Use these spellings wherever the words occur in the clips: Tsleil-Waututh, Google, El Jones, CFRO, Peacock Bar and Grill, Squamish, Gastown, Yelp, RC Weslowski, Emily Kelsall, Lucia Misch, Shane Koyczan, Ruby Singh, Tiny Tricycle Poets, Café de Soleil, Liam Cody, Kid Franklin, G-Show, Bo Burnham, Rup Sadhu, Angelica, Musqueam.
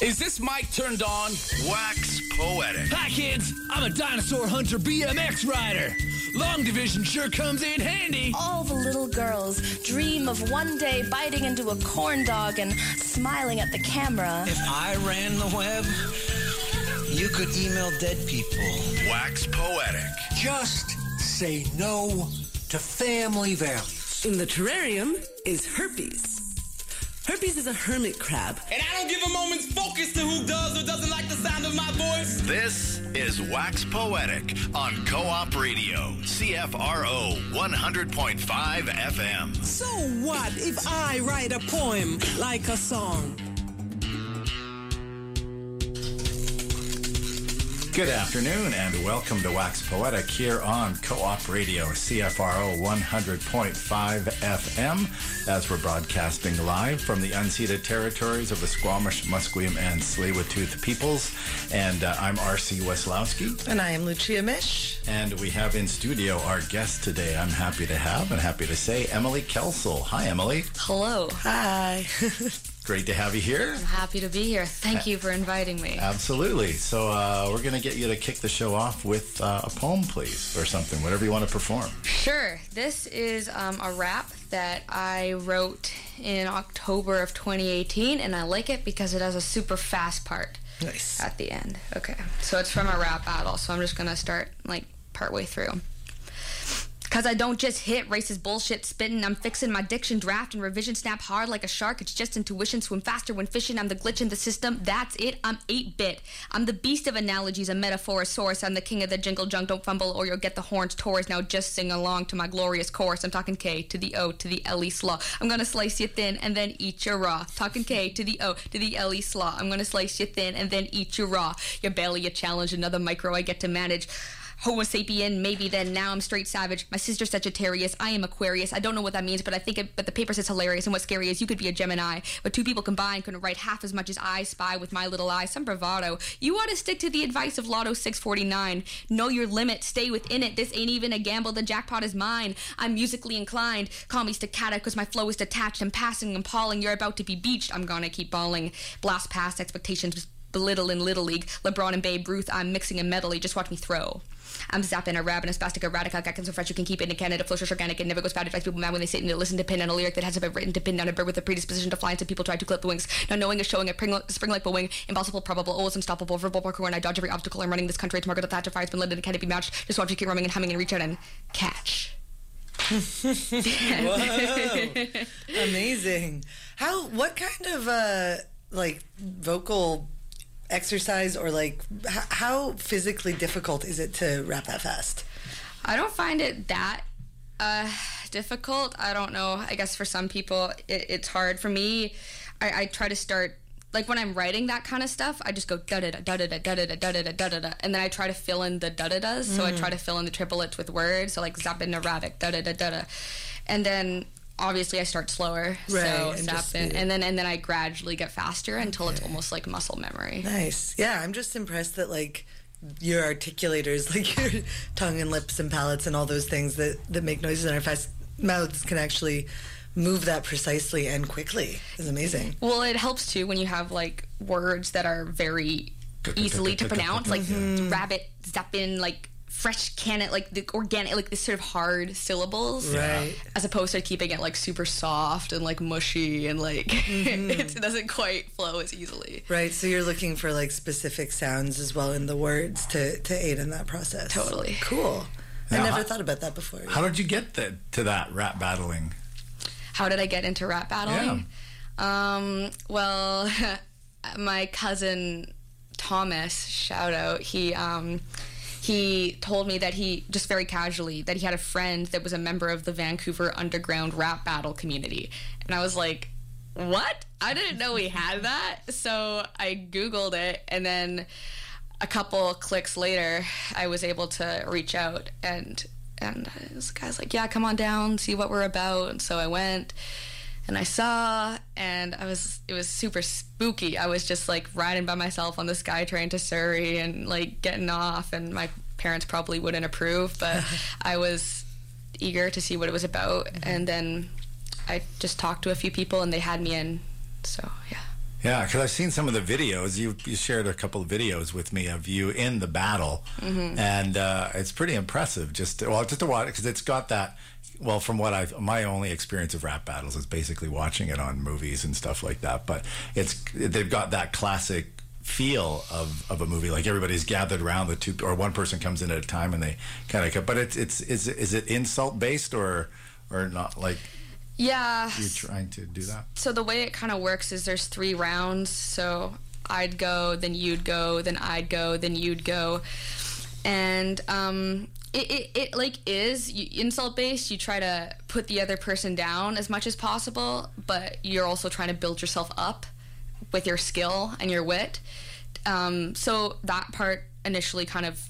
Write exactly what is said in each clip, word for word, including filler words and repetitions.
Is this mic turned on? Wax poetic. Hi, kids. I'm a dinosaur hunter B M X rider. Long division sure comes in handy. All the little girls dream of one day biting into a corn dog and smiling at the camera. If I ran the web, you could email dead people. Wax poetic. Just say no to family values. In the terrarium is herpes. Herpes is a hermit crab. And I don't give a moment's focus to who does or doesn't like the sound of my voice. This is Wax Poetic on Co-op Radio, C F R O one hundred point five F M. So what if I write a poem like a song? Good afternoon and welcome to Wax Poetic here on Co-op Radio, C F R O one hundred point five F M, as we're broadcasting live from the unceded territories of the Squamish, Musqueam, and Tsleil-Waututh peoples. And uh, I'm R C Weslowski. And I am Lucia Misch. And we have in studio our guest today. I'm happy to have and happy to say Emily Kelsall. Hi, Emily. Hello. Hi. Great to have you here. I'm happy to be here. Thank you for inviting me. Absolutely. So uh, we're going to get you to kick the show off with uh, a poem, please, or something, whatever you want to perform. Sure. This is um, a rap that I wrote in October of twenty eighteen, and I like it because it has a super fast part. Nice. At the end. Okay. So it's from a rap battle, so I'm just going to start, like, partway through. Cause I don't just hit racist bullshit spittin'. I'm fixin' my diction, draft and revision, snap hard like a shark. It's just intuition, swim faster when fishing. I'm the glitch in the system, that's it. I'm eight-bit. I'm the beast of analogies, a metaphor, a source. I'm the king of the jingle junk. Don't fumble or you'll get the horns Taurus. Now just sing along to my glorious chorus. I'm talking K to the O to the L E slaw. I'm gonna slice you thin and then eat you raw. Talking K to the O to the L E slaw. I'm gonna slice you thin and then eat you raw. Your belly a challenge, another micro I get to manage. Homo sapien, maybe then, now I'm straight savage. My sister's Sagittarius, I am Aquarius. I don't know what that means, but I think it, but the paper says hilarious, and what's scary is you could be a Gemini. But two people combined couldn't write half as much as I spy with my little eye. Some bravado. You ought to stick to the advice of Lotto six forty-nine. Know your limit, stay within it. This ain't even a gamble, the jackpot is mine. I'm musically inclined. Call me staccato, cause my flow is detached. I'm passing and palling, you're about to be beached. I'm gonna keep balling. Blast past expectations, belittle in Little League. LeBron and Babe Ruth, I'm mixing and medley. Just watch me throw. I'm zapping a rabbit, a spastic, erratic, I got so fresh you can keep it in Canada, flow such organic, it never goes bad, it drives people mad when they sit and listen to pin on a lyric that hasn't been written, to pin down a bird with a predisposition to fly into people trying to clip the wings. Now knowing is showing a spring like wing, impossible, probable, always unstoppable, verbal parkour, and I dodge every obstacle, I'm running this country, it's Margaret Thatcher, fire's been lit and can it be matched, just watch you keep roaming and humming and reach out and catch. Whoa. Amazing. How, what kind of, uh, like, vocal exercise or like h- how physically difficult is it to rap that fast? I don't find it that uh difficult. I don't know, I guess for some people it, it's hard. For me, I, I try to start, like when I'm writing that kind of stuff, I just go da da da da da da da da da da da da, and then I try to fill in the da da da's. So I try to fill in the triplets with words, so like zappin' erratic da da da da da, and then obviously I start slower, right, so and, just, and, and then and then I gradually get faster until okay. It's almost like muscle memory. Nice. Yeah, I'm just impressed that like your articulators, like your tongue and lips and palates and all those things that, that make noises in our fast mouths can actually move that precisely and quickly. It's amazing. Well, it helps too when you have like words that are very easily to pronounce, like mm-hmm. rabbit, zappin', like fresh can it, like the organic, like this sort of hard syllables, right? As opposed to keeping it like super soft and like mushy and like mm-hmm. it doesn't quite flow as easily, right? So you're looking for like specific sounds as well in the words to to aid in that process. Totally cool. Now, I never how, thought about that before. How did you get the, to that rap battling? How did I get into rap battling? Yeah. Um, well, my cousin Thomas, shout out, he um. He told me that he, just very casually, that he had a friend that was a member of the Vancouver underground rap battle community. And I was like, what? I didn't know we had that. So I Googled it, and then a couple clicks later, I was able to reach out. And and this guy's like, yeah, come on down, see what we're about. And so I went, and I saw, and I was, it was super spooky. I was just like riding by myself on the SkyTrain to Surrey and like getting off, and my parents probably wouldn't approve, but I was eager to see what it was about. Mm-hmm. And then I just talked to a few people and they had me in, so yeah. Yeah, because I've seen some of the videos. You you shared a couple of videos with me of you in the battle, mm-hmm. and uh, it's pretty impressive. Just well, just to watch because it's got that. Well, from what I've my only experience of rap battles is basically watching it on movies and stuff like that. But it's they've got that classic feel of of a movie, like everybody's gathered around the two or one person comes in at a time and they kind of. But it's it's is is it insult based or or not like. Yeah. You're trying to do that. So the way it kind of works is there's three rounds. So I'd go, then you'd go, then I'd go, then you'd go. And um, it, it, it like is insult-based. You try to put the other person down as much as possible, but you're also trying to build yourself up with your skill and your wit. Um, so that part initially kind of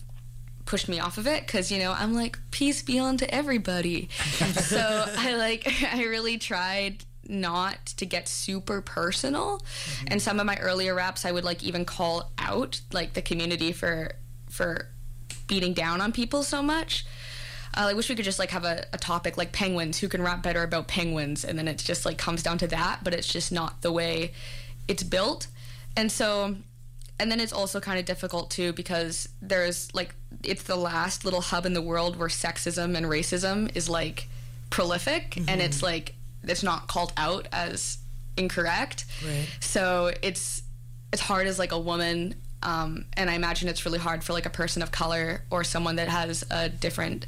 pushed me off of it because, you know, I'm like, peace be unto everybody. So I like, I really tried not to get super personal. Mm-hmm. And some of my earlier raps, I would like even call out like the community for for beating down on people so much. Uh, I wish we could just like have a, a topic like penguins, who can rap better about penguins? And then it's just like comes down to that, but it's just not the way it's built. And so. And then it's also kind of difficult, too, because there's, like, it's the last little hub in the world where sexism and racism is, like, prolific. Mm-hmm. And it's, like, it's not called out as incorrect. Right. So it's it's hard as, like, a woman. Um, and I imagine it's really hard for, like, a person of color or someone that has a different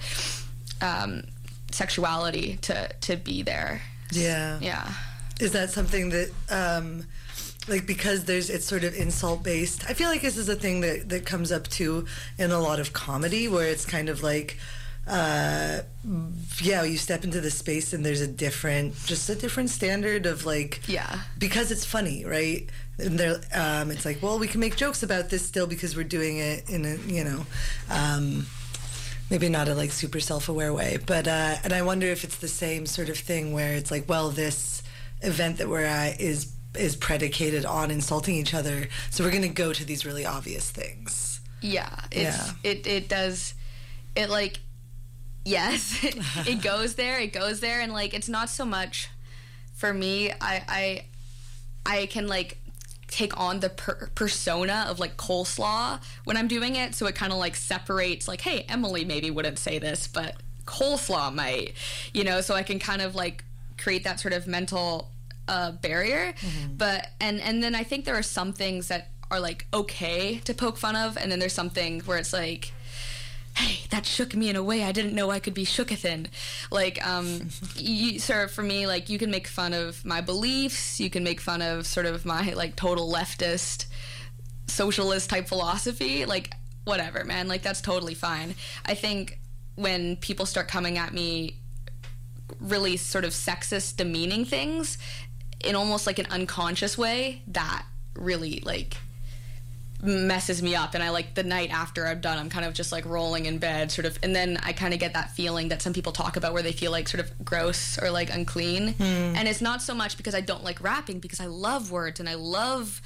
um, sexuality to, to be there. Yeah. Yeah. Is that something that... Um, Like, because there's, it's sort of insult-based. I feel like this is a thing that, that comes up, too, in a lot of comedy, where it's kind of like, uh, yeah, you step into the space and there's a different, just a different standard of, like... Yeah. Because it's funny, right? And they're, um, it's like, well, we can make jokes about this still because we're doing it in a, you know... Um, Maybe not a, like, super self-aware way. But, uh, and I wonder if it's the same sort of thing where it's like, well, this event that we're at is... is predicated on insulting each other, so we're going to go to these really obvious things. Yeah, it's, yeah. It it does, it like, yes, it, it goes there, it goes there, and like, it's not so much for me. I I, I can like take on the per- persona of like coleslaw when I'm doing it, so it kind of like separates. Like, hey, Emily maybe wouldn't say this, but coleslaw might, you know. So I can kind of like create that sort of mental. Uh, barrier, mm-hmm. but and and then I think there are some things that are like okay to poke fun of, and then there's some things where it's like, hey, that shook me in a way I didn't know I could be shooketh in. Like, um, you, sort of for me, like you can make fun of my beliefs, you can make fun of sort of my like total leftist, socialist type philosophy, like whatever, man, like that's totally fine. I think when people start coming at me, really sort of sexist, demeaning things. In almost like an unconscious way, that really like messes me up. And I like the night after I'm done, I'm kind of just like rolling in bed, sort of. And then I kind of get that feeling that some people talk about where they feel like sort of gross or like unclean. Mm. And it's not so much because I don't like rapping, because I love words and I love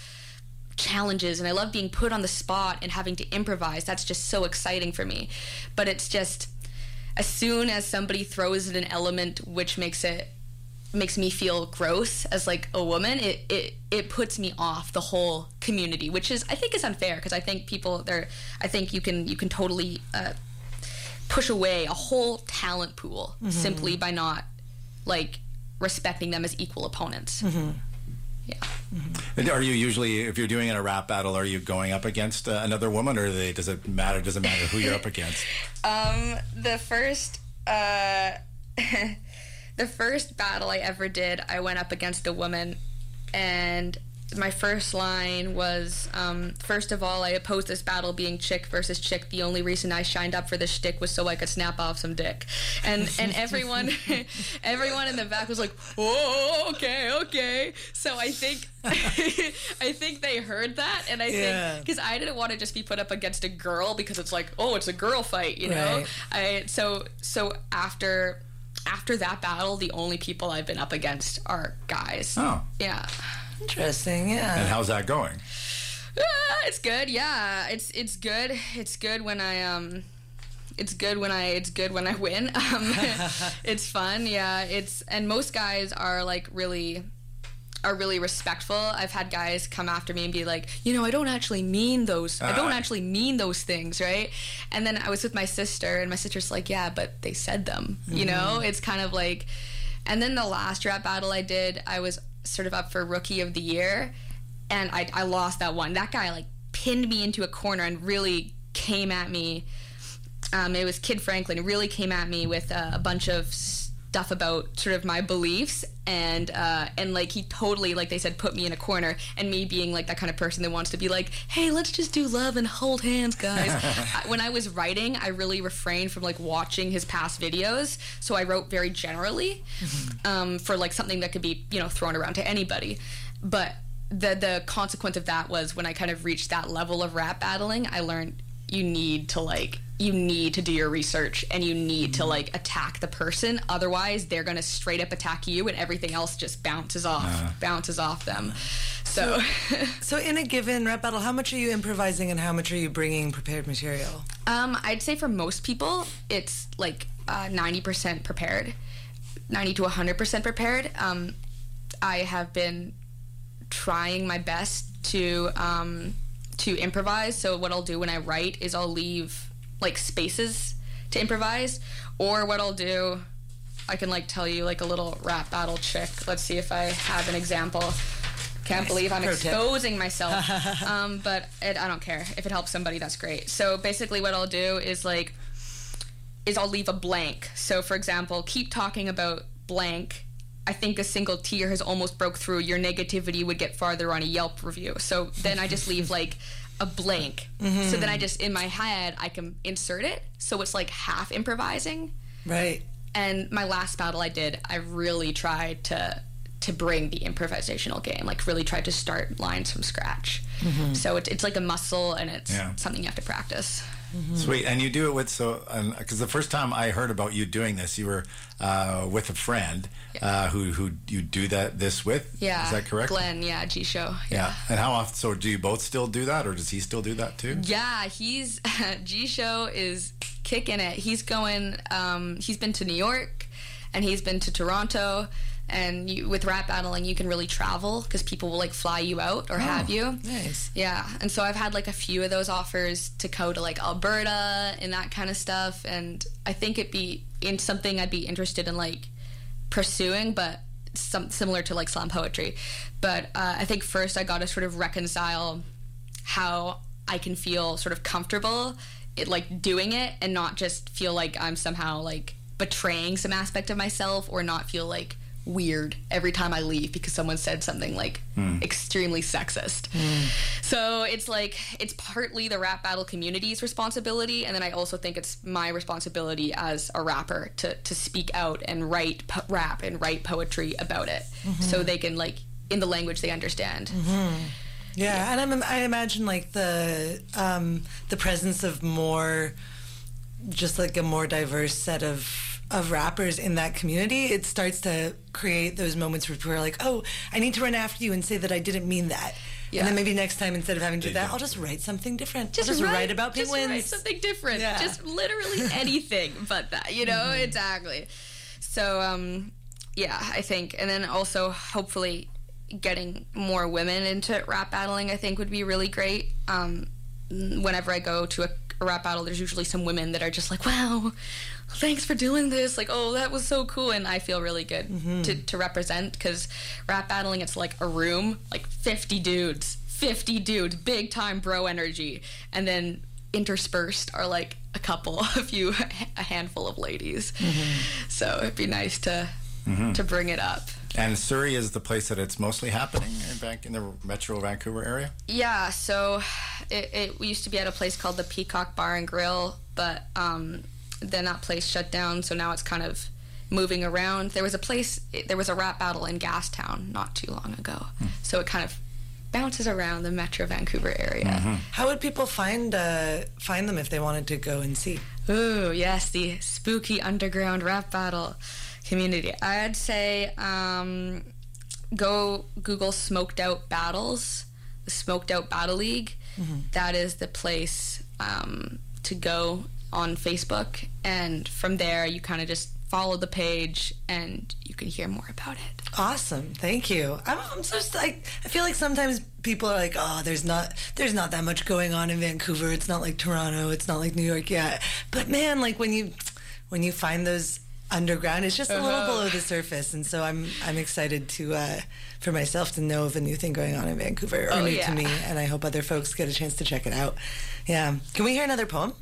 challenges and I love being put on the spot and having to improvise. That's just so exciting for me. But it's just as soon as somebody throws in an element which makes it makes me feel gross as like a woman, it it it puts me off the whole community, which is I think is unfair, because I think people there I think you can you can totally uh, push away a whole talent pool, mm-hmm. simply by not like respecting them as equal opponents. Mm-hmm. Yeah. Mm-hmm. Are you usually, if you're doing in a rap battle, are you going up against uh, another woman, or they, does it matter does it matter who you're up against? Um the first uh The first battle I ever did, I went up against a woman, and my first line was, um, first of all, I oppose this battle being chick versus chick. The only reason I shined up for this shtick was so I could snap off some dick. And and everyone everyone in the back was like, oh, okay, okay. So I think I think they heard that, and I yeah. think, because I didn't want to just be put up against a girl, because it's like, oh, it's a girl fight, you know? Right. I so so after... After that battle, the only people I've been up against are guys. Oh. Yeah. Interesting, yeah. And how's that going? Uh, it's good, yeah. It's it's good. It's good when I um it's good when I it's good when I win. Um it's fun, yeah. It's and most guys are like really are really respectful. I've had guys come after me and be like, you know, I don't actually mean those, uh, I don't actually mean those things, right? And then I was with my sister, and my sister's like, yeah, but they said them, mm-hmm. you know? It's kind of like, and then the last rap battle I did, I was sort of up for Rookie of the Year, and I, I lost that one. That guy, like, pinned me into a corner and really came at me. Um, it was Kid Franklin. It really came at me with uh, a bunch of stuff about sort of my beliefs, and uh, and like he totally, like they said, put me in a corner. And me being like that kind of person that wants to be like, hey, let's just do love and hold hands, guys. I, when I was writing, I really refrained from like watching his past videos, so I wrote very generally um, for like something that could be, you know, thrown around to anybody. But the the consequence of that was when I kind of reached that level of rap battling, I learned you need to like. you need to do your research, and you need to like attack the person, otherwise they're gonna straight up attack you, and everything else just bounces off uh. bounces off them. So so in a given rap battle, how much are you improvising and how much are you bringing prepared material? um I'd say for most people it's like uh ninety percent prepared, ninety to one hundred percent prepared. um I have been trying my best to um to improvise, so what I'll do when I write is I'll leave like spaces to improvise, or what I'll do, I can like tell you like a little rap battle trick. Let's see if I have an example. Can't nice. Believe I'm Pro exposing tip. Myself. um, but it, I don't care. If it helps somebody, that's great. So basically what I'll do is like, is I'll leave a blank. So for example, keep talking about blank. I think a single tear has almost broke through. Your negativity would get farther on a Yelp review. So then I just leave like a blank. Mm-hmm. So then I just, in my head, I can insert it. So it's like half improvising. Right. And my last battle I did, I really tried to to bring the improvisational game, like really tried to start lines from scratch. Mm-hmm. So it, it's like a muscle, and it's yeah. something you have to practice. Mm-hmm. Sweet. And you do it with, so, because um, the first time I heard about you doing this, you were uh, with a friend yeah. uh, who who you do that this with? Yeah. Is that correct? Glenn, yeah, G-Show. Yeah. yeah. And how often, so do you both still do that, or does he still do that too? Yeah, he's, G-Show is kicking it. He's going, um, he's been to New York, and he's been to Toronto, and you, with rap battling, you can really travel because people will, like, fly you out or oh, have you. Nice. Yeah, and so I've had, like, a few of those offers to go to, like, Alberta and that kind of stuff, and I think it'd be in something I'd be interested in, like, pursuing, but some, similar to, like, slam poetry. But uh, I think first I got to sort of reconcile how I can feel sort of comfortable, it, like, doing it and not just feel like I'm somehow, like, betraying some aspect of myself or not feel, like, weird every time I leave because someone said something like mm. extremely sexist. Mm. So it's like it's partly the rap battle community's responsibility, and then I also think it's my responsibility as a rapper to to speak out and write po- rap and write poetry about it, mm-hmm. so they can like in the language they understand. Mm-hmm. Yeah, yeah, and I'm, I imagine like the um, the presence of more, just like a more diverse set of. of rappers in that community, it starts to create those moments where people are like, oh, I need to run after you and say that I didn't mean that. Yeah. And then maybe next time, instead of having to do that, I'll just write something different. Just, I'll just write, write about penguins. Just write something different. Yeah. Just literally anything but that, you know? Mm-hmm. Exactly. So, um, yeah, I think. And then also, hopefully, getting more women into rap battling, I think, would be really great. Um, whenever I go to a A rap battle, there's usually some women that are just like, wow, thanks for doing this, like, oh, that was so cool, and I feel really good mm-hmm. to, to represent, because rap battling, it's like a room, like fifty dudes, big time bro energy, and then interspersed are like a couple, a few, a handful of ladies, mm-hmm. so it'd be nice to mm-hmm. to bring it up. And Surrey is the place that it's mostly happening back in the Metro Vancouver area? Yeah, so it, it we used to be at a place called the Peacock Bar and Grill, but um, then that place shut down, so now it's kind of moving around. There was a place, it, there was a rap battle in Gastown not too long ago, hmm. so it kind of bounces around the Metro Vancouver area. Mm-hmm. How would people find uh, find them if they wanted to go and see? Ooh, yes, the spooky underground rap battle community. I'd say um, go Google Smoked Out Battles, the Smoked Out Battle League. Mm-hmm. That is the place um, to go on Facebook, and from there you kind of just follow the page, and you can hear more about it. Awesome, thank you. I'm, I'm so I, I feel like sometimes people are like, oh, there's not there's not that much going on in Vancouver. It's not like Toronto. It's not like New York yet. But man, like when you when you find those underground, it's just uh-huh. a little below the surface. And so I'm I'm excited to uh, for myself to know of a new thing going on in Vancouver, or oh, new yeah. to me. And I hope other folks get a chance to check it out. Yeah, can we hear another poem?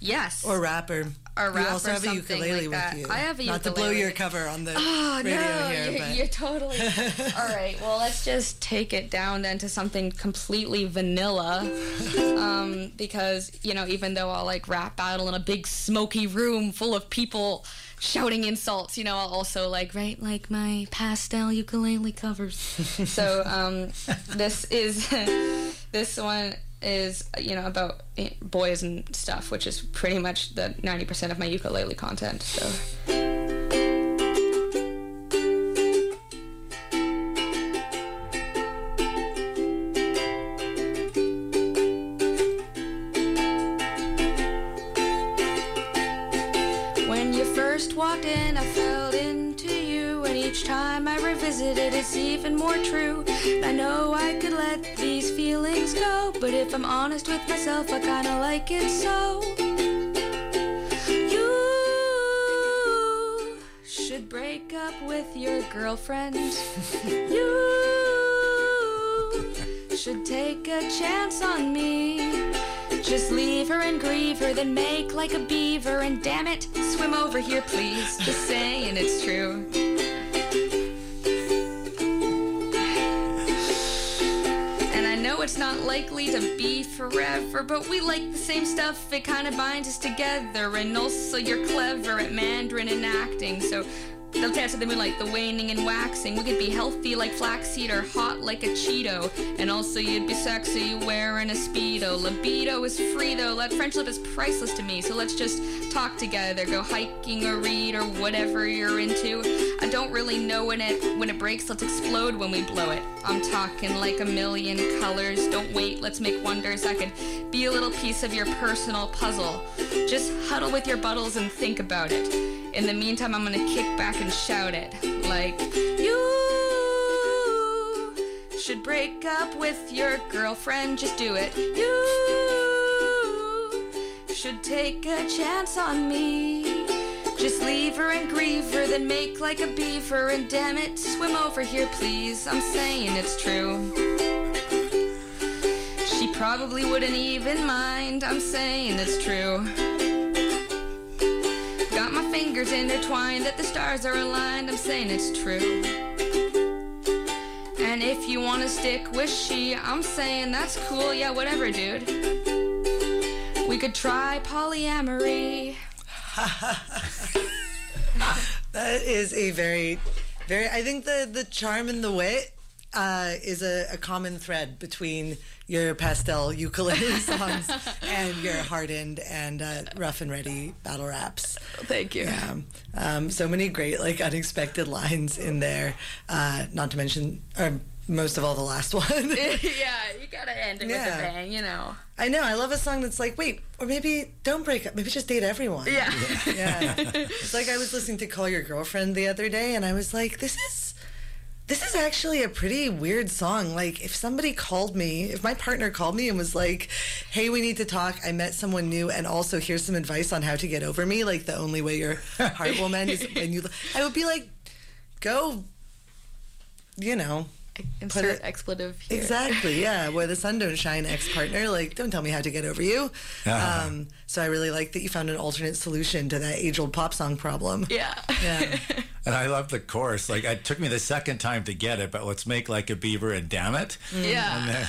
Yes, or rap or. Or rap you also or have a ukulele like that. With you. I have a ukulele. Not to blow your cover on the oh, radio no, here. You're, but. You're totally... All right, well, let's just take it down then to something completely vanilla. Um, because, you know, even though I'll, like, rap battle in a big smoky room full of people shouting insults, you know, I'll also, like, write, like, my pastel ukulele covers. So, um, this is... this one... is, you know, about boys and stuff, which is pretty much the ninety percent of my ukulele content, so. When you first walked in, I fell into you, and each time I revisit it, it's even more true. I know I could let these feelings go, but if I'm honest with myself, I kinda like it so. You should break up with your girlfriend. You should take a chance on me. Just leave her and grieve her, then make like a beaver, and damn it, swim over here please. Just saying, it's true. It's not likely to be forever, but we like the same stuff. It kind of binds us together, and also you're clever at Mandarin and acting. So they'll dance at the moonlight, the waning and waxing. We could be healthy like flaxseed or hot like a Cheeto, and also you'd be sexy wearing a Speedo. Libido is free though. That French lip is priceless to me. So let's just talk together, go hiking or read or whatever you're into. I don't really know when it when it breaks. Let's explode when we blow it. I'm talking like a million colors. Don't wait, let's make wonders. I could be a little piece of your personal puzzle. Just huddle with your buttles and think about it. In the meantime, I'm gonna kick back and shout it. Like, you should break up with your girlfriend. Just do it. You should take a chance on me. Just leave her and grieve her, then make like a beaver, and damn it, swim over here please. I'm saying it's true. She probably wouldn't even mind. I'm saying it's true. Got my fingers intertwined, that the stars are aligned. I'm saying it's true. And if you wanna stick with she, I'm saying that's cool. Yeah, whatever, dude. We could try polyamory. That is a very, very, I think the, the charm and the wit uh, is a, a common thread between your pastel ukulele songs and your hardened and uh, rough and ready battle raps. Thank you. Yeah. Um, so many great, like, unexpected lines in there, uh, not to mention, or most of all, the last one. Yeah, you gotta end it yeah. with a bang, you know. I know, I love a song that's like, wait, or maybe don't break up, maybe just date everyone. Yeah. Yeah. It's like I was listening to Call Your Girlfriend the other day, and I was like, this is, this is actually a pretty weird song. Like, if somebody called me, if my partner called me and was like, hey, we need to talk, I met someone new, and also here's some advice on how to get over me, like the only way your heart will mend is when you, I would be like, go, you know. Insert it, expletive here. Exactly, yeah. Where the sun don't shine, ex-partner. Like, don't tell me how to get over you. Uh-huh. Um, so I really like that you found an alternate solution to that age-old pop song problem. Yeah. Yeah. And I love the chorus. Like, it took me the second time to get it, but let's make like a beaver and damn it. Yeah.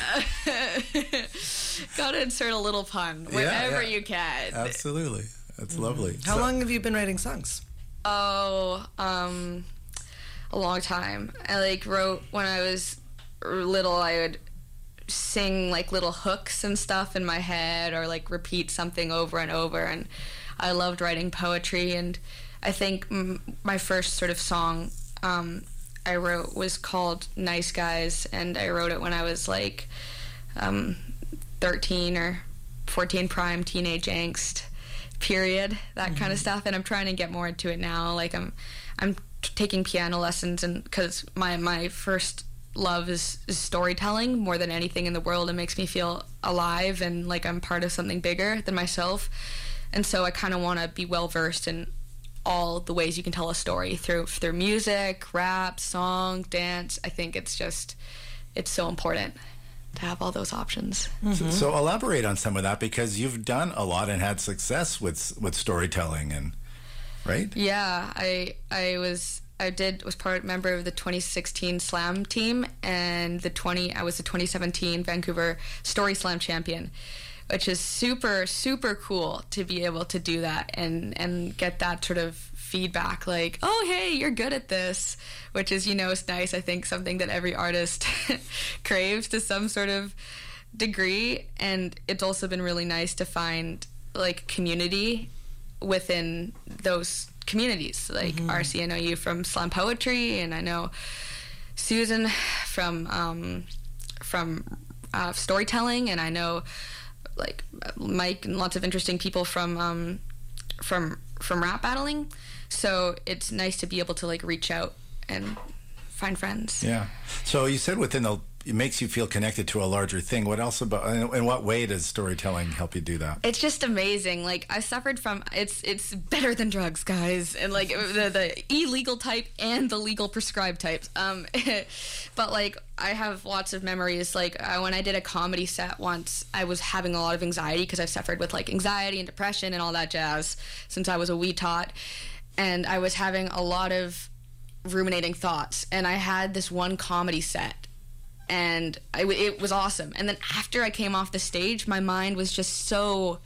Gotta insert a little pun wherever yeah, yeah. you can. Absolutely. That's mm-hmm. lovely. How so, long have you been writing songs? Oh, um... a long time. I like wrote when I was little. I would sing like little hooks and stuff in my head, or like repeat something over and over. And I loved writing poetry. And I think m- my first sort of song um, I wrote was called "Nice Guys," and I wrote it when I was like um, thirteen or fourteen, prime teenage angst. period, that mm-hmm. kind of stuff. And I'm trying to get more into it now. Like I'm, I'm t- taking piano lessons, and because my my first love is, is storytelling more than anything in the world. It makes me feel alive and like I'm part of something bigger than myself. And so I kind of want to be well versed in all the ways you can tell a story through through music, rap, song, dance. I think it's just it's so important to have all those options. Mm-hmm. So, so elaborate on some of that, because you've done a lot and had success with with storytelling, and right? Yeah, I I was I did was part member of the twenty sixteen Slam team, and the twenty I was the twenty seventeen Vancouver Story Slam champion, which is super, super cool to be able to do that and, and get that sort of feedback like, oh, hey, you're good at this, which is, you know, it's nice. I think something that every artist craves to some sort of degree. And it's also been really nice to find like community within those communities, like mm-hmm. R C, I know you from Slam Poetry, and I know Susan from, um, from uh, Storytelling, and I know like Mike and lots of interesting people from um, from from rap battling. So it's nice to be able to like reach out and find friends. Yeah. So you said within the it makes you feel connected to a larger thing. What else about in what way does storytelling help you do that? It's just amazing. Like I suffered from it's it's better than drugs, guys, and like the the illegal type and the legal prescribed types. Um, but like I have lots of memories. Like I, when I did a comedy set once, I was having a lot of anxiety because I've suffered with like anxiety and depression and all that jazz since I was a wee tot, and I was having a lot of ruminating thoughts. And I had this one comedy set. And I, it was awesome. And then after I came off the stage, my mind was just so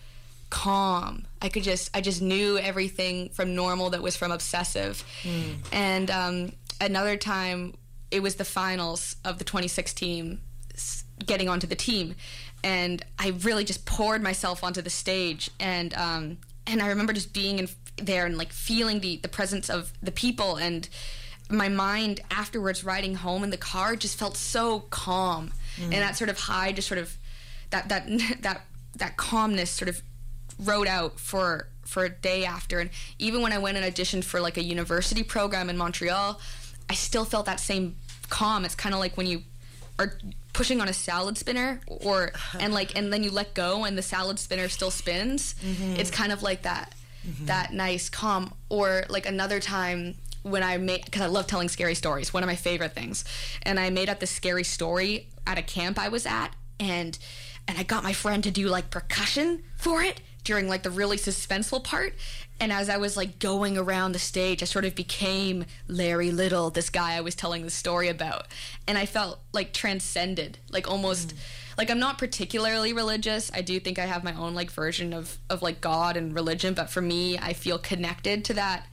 calm. I could just, I just knew everything from normal that was from obsessive. Mm. And um, another time, it was the finals of the twenty sixteen, getting onto the team. And I really just poured myself onto the stage. And um, and I remember just being in there and like feeling the, the presence of the people, and my mind afterwards riding home in the car just felt so calm. Mm. And that sort of high just sort of that that that that calmness sort of rode out for for a day after. And even when I went and auditioned for like a university program in Montreal, I still felt that same calm. It's kind of like when you are pushing on a salad spinner or and like and then you let go and the salad spinner still spins. Mm-hmm. It's kind of like that mm-hmm. that nice calm. Or like another time when I made, because I love telling scary stories, one of my favorite things, and I made up this scary story at a camp I was at, and and I got my friend to do like percussion for it during like the really suspenseful part. And as I was like going around the stage, I sort of became Larry Little, this guy I was telling the story about, and I felt like transcended, like almost mm. like I'm not particularly religious. I do think I have my own like version of of like God and religion, but for me, I feel connected to that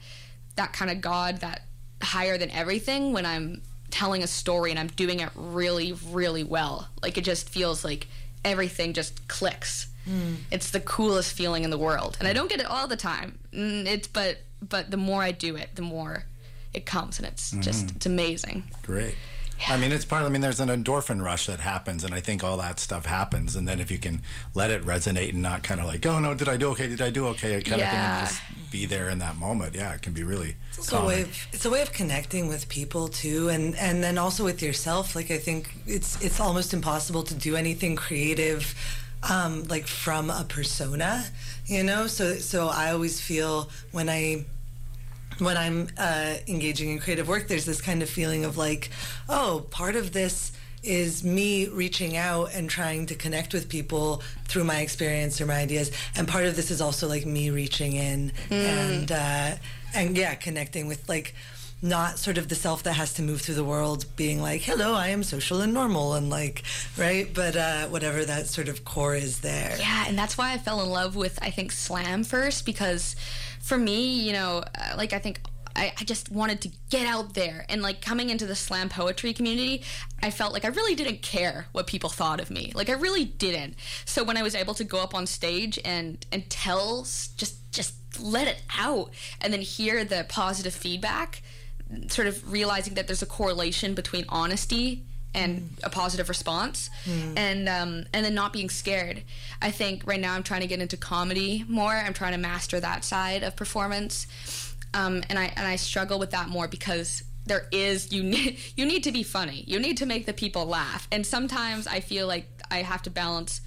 that kind of God, that higher than everything, when I'm telling a story and I'm doing it really, really well. Like, it just feels like everything just clicks. Mm. It's the coolest feeling in the world. And I don't get it all the time. It's but but the more I do it, the more it comes, and it's mm. just, it's amazing. Great. Yeah. I mean, it's part of, I mean, there's an endorphin rush that happens, and I think all that stuff happens. And then if you can let it resonate and not kind of like, oh, no, did I do okay? Did I do okay? Kind yeah. of thing, and just be there in that moment. Yeah, it can be really it's a way of, It's a way of connecting with people, too, and, and then also with yourself. Like, I think it's it's almost impossible to do anything creative, um, like, from a persona, you know? So, so I always feel when I... when I'm uh, engaging in creative work, there's this kind of feeling of like, oh, part of this is me reaching out and trying to connect with people through my experience or my ideas, and part of this is also like me reaching in mm. and uh, and yeah, connecting with like not sort of the self that has to move through the world being like, hello, I am social and normal and like, right? But uh, whatever that sort of core is there. Yeah, and that's why I fell in love with, I think, Slam first, because for me, you know, like I think I, I just wanted to get out there. And like coming into the Slam Poetry community, I felt like I really didn't care what people thought of me. Like I really didn't. So when I was able to go up on stage and, and tell, just just let it out and then hear the positive feedback, sort of realizing that there's a correlation between honesty and a positive response, mm. and um, and then not being scared. I think right now I'm trying to get into comedy more. I'm trying to master that side of performance, um, and I and I struggle with that more because there is you need you need to be funny. You need to make the people laugh, and sometimes I feel like I have to balance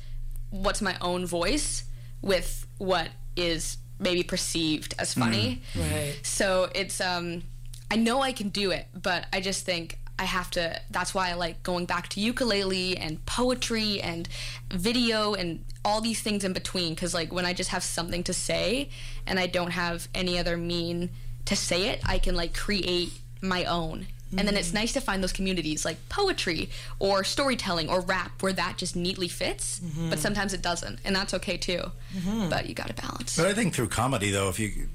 what's my own voice with what is maybe perceived as funny. Mm. Right. So it's um, I know I can do it, but I just think. I have to, that's why I like going back to ukulele and poetry and video and all these things in between, because like when I just have something to say and I don't have any other mean to say it, I can like create my own. Mm. And then it's nice to find those communities like poetry or storytelling or rap where that just neatly fits, mm-hmm. but sometimes it doesn't, and that's okay too, mm-hmm. but you gotta balance. But I think through comedy though, if you...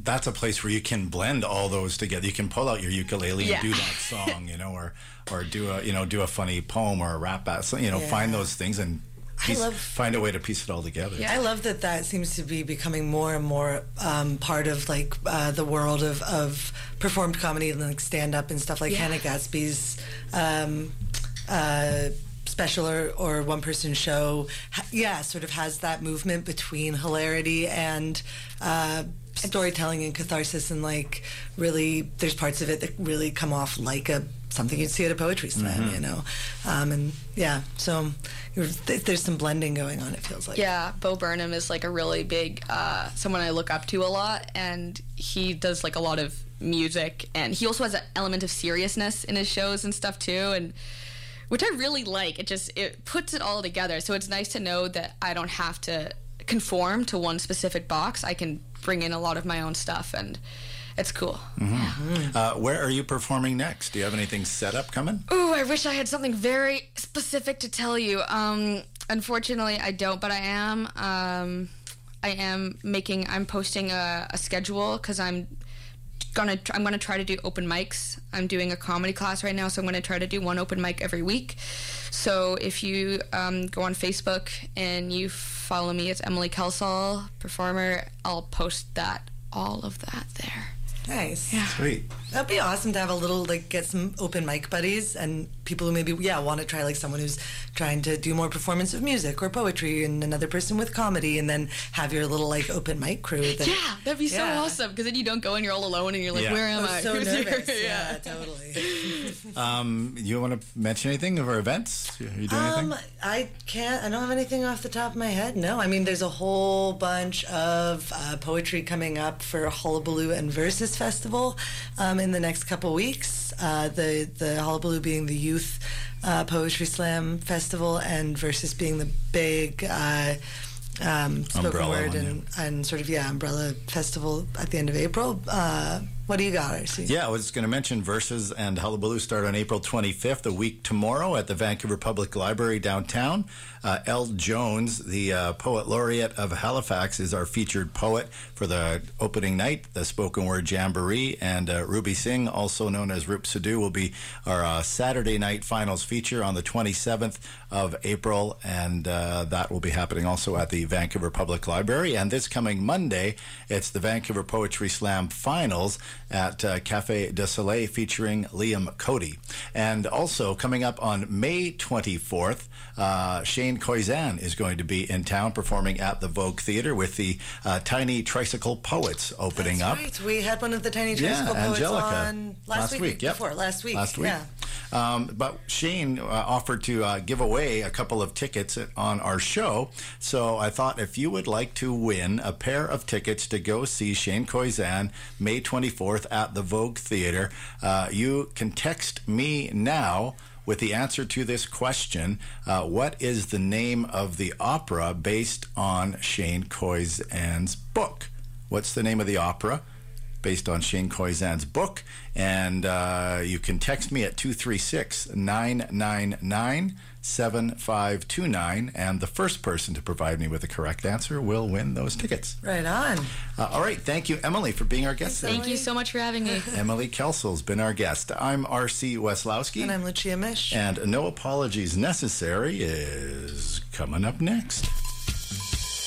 that's a place where you can blend all those together. You can pull out your ukulele yeah. and do that song, you know, or or do a you know do a funny poem or a rap battle. You know, yeah. find those things and piece, I love, find a way to piece it all together. Yeah, I love that. That seems to be becoming more and more um, part of like uh, the world of, of performed comedy and like stand up and stuff like yeah. Hannah Gatsby's. Um, uh, special or, or one-person show, yeah, sort of has that movement between hilarity and uh, storytelling and catharsis, and like really there's parts of it that really come off like a something you'd see at a poetry slam, mm-hmm. you know, um, and yeah, so th- there's some blending going on, it feels like. Yeah, Bo Burnham is like a really big, uh, someone I look up to a lot, and he does like a lot of music, and he also has an element of seriousness in his shows and stuff too, and which I really like. It just, it puts it all together. So it's nice to know that I don't have to conform to one specific box. I can bring in a lot of my own stuff, and it's cool. Mm-hmm. Yeah. Uh, where are you performing next? Do you have anything set up coming? Ooh, I wish I had something very specific to tell you. Um, unfortunately, I don't, but I am. Um, I am making, I'm posting a, a schedule because I'm, Gonna, I'm going to try to do open mics. I'm doing a comedy class right now, so I'm going to try to do one open mic every week. So if you um, go on Facebook and you follow me, it's Emily Kelsall, performer. I'll post that, all of that there. Nice. Yeah. Sweet. That'd be awesome to have a little, like, get some open mic buddies and people who maybe, yeah, want to try, like, someone who's trying to do more performance of music or poetry and another person with comedy, and then have your little, like, open mic crew. That, yeah, that'd be yeah. so awesome, because then you don't go and you're all alone and you're like, yeah. where am I? I was so Who's nervous. yeah, yeah, totally. um, you want to mention anything of our events? Are you doing um, anything? I can't. I don't have anything off the top of my head, no. I mean, there's a whole bunch of uh, poetry coming up for Hullabaloo and Versus Festival um, in the next couple weeks. Uh, the the Hullabaloo being the youth uh, poetry slam festival, and Versus being the big uh, um, spoken word and, and sort of yeah umbrella festival at the end of April. Uh, what do you got, R C? Yeah, I was going to mention Versus and Hullabaloo start on April twenty-fifth, a week tomorrow, at the Vancouver Public Library downtown. Uh, El Jones, the uh, poet laureate of Halifax, is our featured poet for the opening night, the Spoken Word Jamboree, and uh, Ruby Singh, also known as Rup Sadhu, will be our uh, Saturday night finals feature on the twenty-seventh of April, and uh, that will be happening also at the Vancouver Public Library. And this coming Monday, it's the Vancouver Poetry Slam Finals at uh, Café de Soleil, featuring Liam Cody. And also coming up on May twenty-fourth, uh, Shane Koyczan is going to be in town performing at the Vogue Theatre with the uh, Tiny Tricycle Poets opening That's up. Right. We had one of the Tiny Tricycle yeah, Poets Angelica. on last, last week, week yep. before last week. Last week. Yeah. Um, but Shane uh, offered to uh, give away a couple of tickets on our show, so I thought if you would like to win a pair of tickets to go see Shane Koyczan May twenty-fourth at the Vogue Theatre, uh, you can text me now with the answer to this question. Uh, what is the name of the opera based on Shane Koyczan's book? What's the name of the opera based on Shane Koyczan's book? And uh, you can text me at two three six, nine nine nine, seven five two nine, and the first person to provide me with the correct answer will win those tickets. Right on. Uh, all right. Thank you, Emily, for being our guest today. Thank you so much for having me. Emily Kelsall's been our guest. I'm R C Weslowski. And I'm Lucia Misch. And No Apologies Necessary is coming up next.